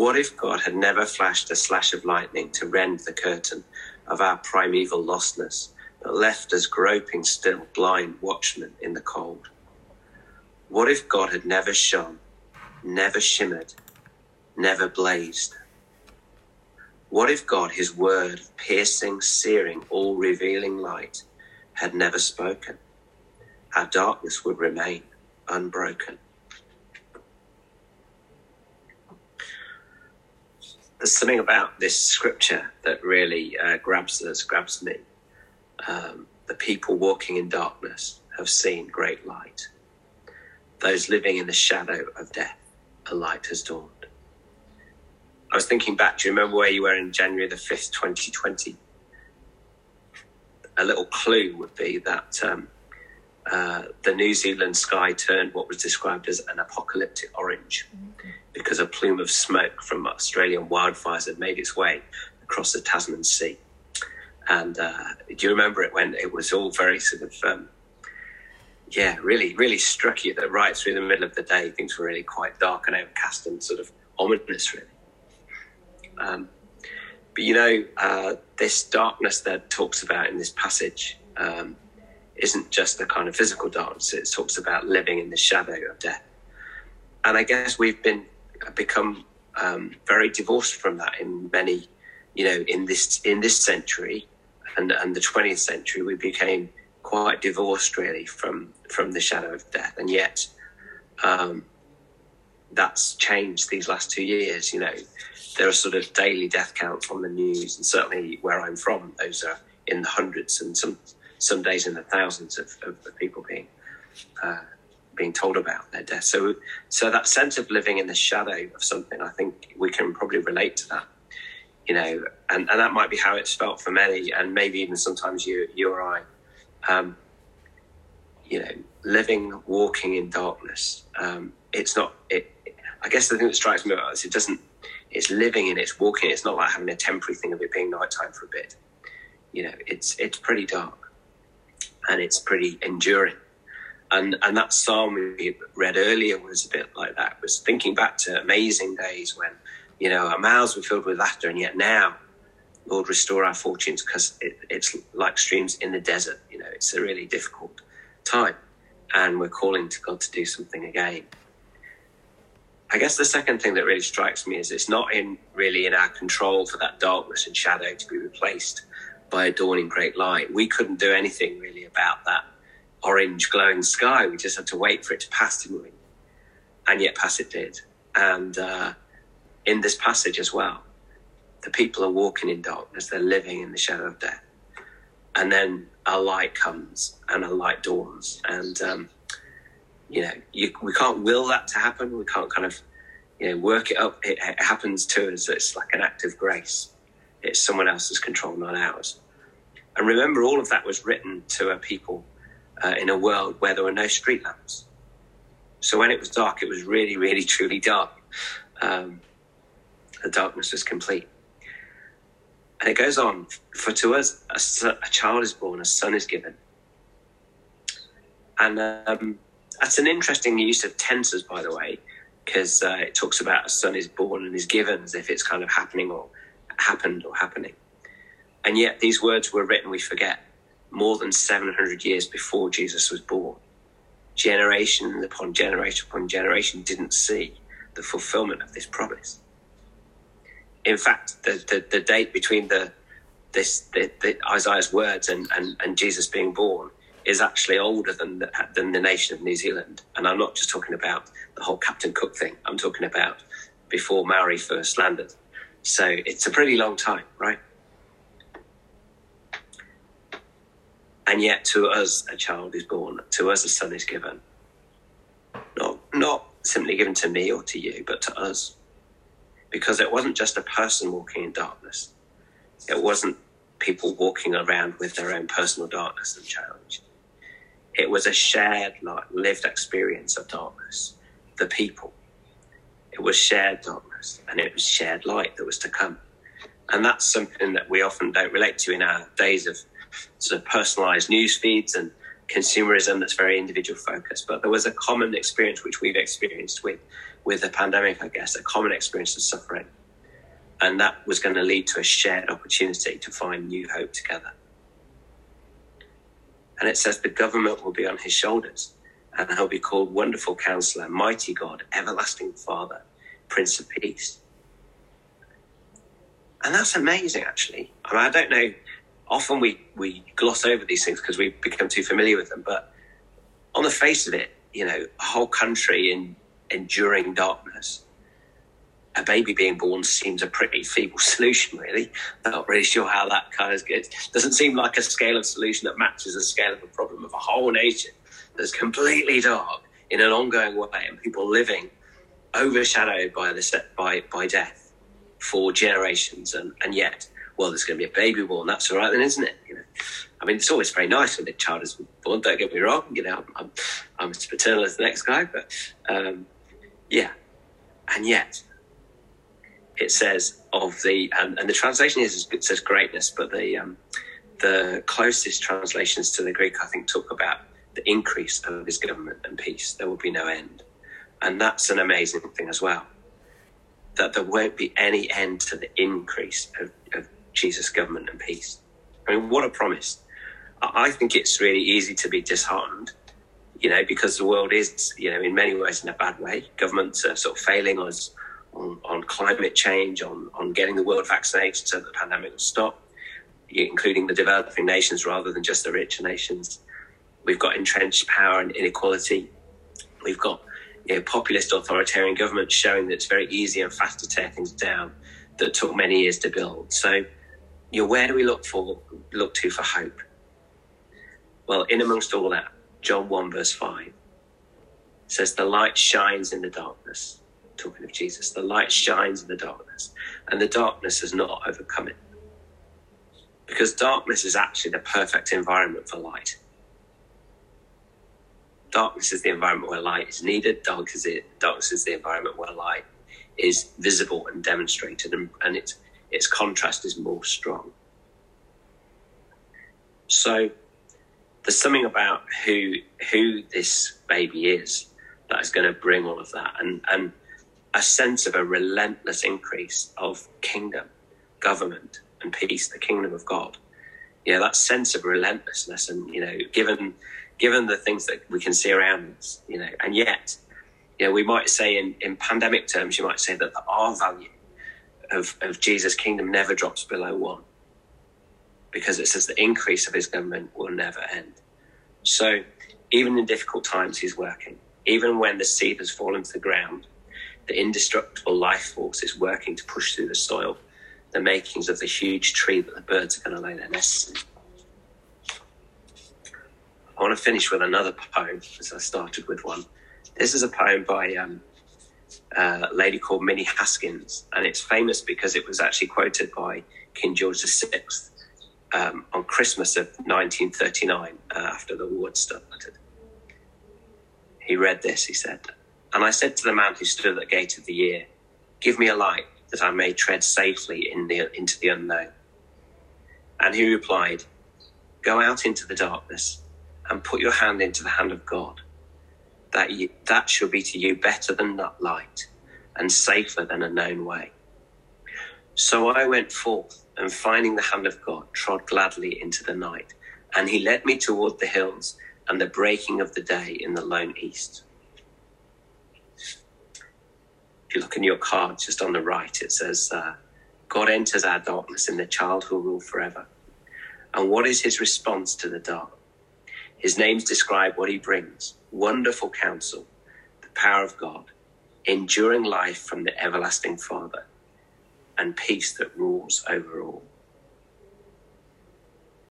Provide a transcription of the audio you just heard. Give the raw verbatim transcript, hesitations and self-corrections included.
What if God had never flashed a slash of lightning to rend the curtain of our primeval lostness, but left us groping still, blind watchmen in the cold? What if God had never shone, never shimmered, never blazed? What if God, his word of piercing, searing, all-revealing light, had never spoken? Our darkness would remain unbroken. There's something about this scripture that really uh, grabs us, grabs me. Um, the people walking in darkness have seen great light. Those living in the shadow of death, a light has dawned. I was thinking back, do you remember where you were in January the fifth, twenty twenty? A little clue would be that um, uh, the New Zealand sky turned what was described as an apocalyptic orange. Okay. Because a plume of smoke from Australian wildfires had made its way across the Tasman Sea. And uh, do you remember it when it was all very sort of, um, yeah, really, really struck you that right through the middle of the day, things were really quite dark and overcast and sort of ominous, really. Um, but, you know, uh, this darkness that talks about in this passage um, isn't just the kind of physical darkness. It talks about living in the shadow of death. And I guess we've been become um, very divorced from that in many, you know, in this in this century and, and the twentieth century, we became quite divorced, really, from, from the shadow of death. And yet um, that's changed these last two years, you know. There are sort of daily death counts on the news, and certainly where I'm from, those are in the hundreds and some some days in the thousands of, of people being uh, being told about their death. So, so that sense of living in the shadow of something, I think we can probably relate to that, you know, and, and that might be how it's felt for many, and maybe even sometimes you you or I, um, you know, living, walking in darkness. Um, it's not. It, I guess the thing that strikes me about this, it doesn't. It's living and it's walking. It's not like having a temporary thing of it being nighttime for a bit. You know, it's it's pretty dark and it's pretty enduring. And and that psalm we read earlier was a bit like that. It was thinking back to amazing days when, you know, our mouths were filled with laughter, and yet now, Lord, restore our fortunes, because it, it's like streams in the desert. You know, it's a really difficult time, and we're calling to God to do something again. I guess the second thing that really strikes me is it's not in really in our control for that darkness and shadow to be replaced by a dawning great light. We couldn't do anything really about that orange glowing sky. We just had to wait for it to pass, didn't we? And yet pass it did. And uh, in this passage as well, the people are walking in darkness. They're living in the shadow of death. And then a light comes and a light dawns. And um You know, you, we can't will that to happen. We can't kind of, you know, work it up. It, it happens to us. It's like an act of grace. It's someone else's control, not ours. And remember, all of that was written to a people uh, in a world where there were no street lamps. So when it was dark, it was really, really, truly dark. Um, the darkness was complete. And it goes on. For to us, a, son, a child is born, a son is given. And... Um, That's an interesting use of tenses, by the way, because uh, it talks about a son is born and is given as if it's kind of happening or happened or happening. And yet these words were written, we forget, more than seven hundred years before Jesus was born. Generation upon generation upon generation didn't see the fulfillment of this promise. In fact, the, the, the date between the this the, the Isaiah's words and, and, and Jesus being born is actually older than the, than the nation of New Zealand. And I'm not just talking about the whole Captain Cook thing. I'm talking about before Maori first landed. So it's a pretty long time, right? And yet to us, a child is born. To us, a son is given. Not, not simply given to me or to you, but to us. Because it wasn't just a person walking in darkness. It wasn't people walking around with their own personal darkness and challenge. It was a shared, like, lived experience of darkness. The people. It was shared darkness, and it was shared light that was to come. And that's something that we often don't relate to in our days of sort of personalised news feeds and consumerism that's very individual focused. But there was a common experience which we've experienced with with the pandemic, I guess, a common experience of suffering. And that was going to lead to a shared opportunity to find new hope together. And it says the government will be on his shoulders, and he'll be called Wonderful Counselor, Mighty God, Everlasting Father, Prince of Peace. And that's amazing, actually. I mean, I don't know, often we, we gloss over these things because we become too familiar with them, but on the face of it, you know, a whole country in enduring darkness, a baby being born seems a pretty feeble solution, really. I'm not really sure how that kind of gets. It doesn't seem like a scale of solution that matches the scale of a problem of a whole nation that's completely dark in an ongoing way, and people living overshadowed by this, by, by death for generations. And, and yet, well, there's going to be a baby born. That's all right then, isn't it? You know, I mean, it's always very nice when a child is born. Don't get me wrong. You know, I'm, I'm, I'm as paternal as the next guy, but um, yeah. And yet, it says of the, and, and the translation is, it says greatness, but the um, the closest translations to the Greek, I think, talk about the increase of his government and peace. There will be no end. And that's an amazing thing as well, that there won't be any end to the increase of, of Jesus' government and peace. I mean, what a promise. I think it's really easy to be disheartened, you know, because the world is, you know, in many ways in a bad way. Governments are sort of failing us on, on climate change, on, on getting the world vaccinated so that the pandemic will stop, including the developing nations rather than just the richer nations. We've got entrenched power and inequality. We've got, you know, populist authoritarian governments showing that it's very easy and fast to tear things down that took many years to build. So, you know, where do we look for, look to for hope? Well, in amongst all that, John one verse five says, the light shines in the darkness. Talking of Jesus, the light shines in the darkness, and the darkness has not overcome it. Because darkness is actually the perfect environment for light. Darkness is the environment where light is needed. Darkness is, it, darkness is the environment where light is visible and demonstrated, and, and its its contrast is more strong. So there's something about who who this baby is that is going to bring all of that, and, and a sense of a relentless increase of kingdom, government, and peace, the kingdom of God. You know, that sense of relentlessness, and, you know, given... given the things that we can see around us, you know, and yet, you know, we might say in, in pandemic terms, you might say that the R value of, of Jesus' kingdom never drops below one, because it says the increase of his government will never end. So even in difficult times, he's working. Even when the seed has fallen to the ground, the indestructible life force is working to push through the soil, the makings of the huge tree that the birds are going to lay their nests in. I want to finish with another poem, as I started with one. This is a poem by um, a lady called Minnie Haskins, and it's famous because it was actually quoted by King George the sixth um, on Christmas of nineteen thirty-nine, uh, after the war had started. He read this, he said, "And I said to the man who stood at the gate of the year, give me a light that I may tread safely in the, into the unknown. And he replied, go out into the darkness, and put your hand into the hand of God. That you, that shall be to you better than that light, and safer than a known way. So I went forth, and finding the hand of God, trod gladly into the night, and he led me toward the hills and the breaking of the day in the lone east." If you look in your card, just on the right, it says, uh, God enters our darkness in the child who will rule forever. And what is his response to the dark? His names describe what he brings: Wonderful Counsel, the power of God, enduring life from the everlasting Father, and peace that rules over all.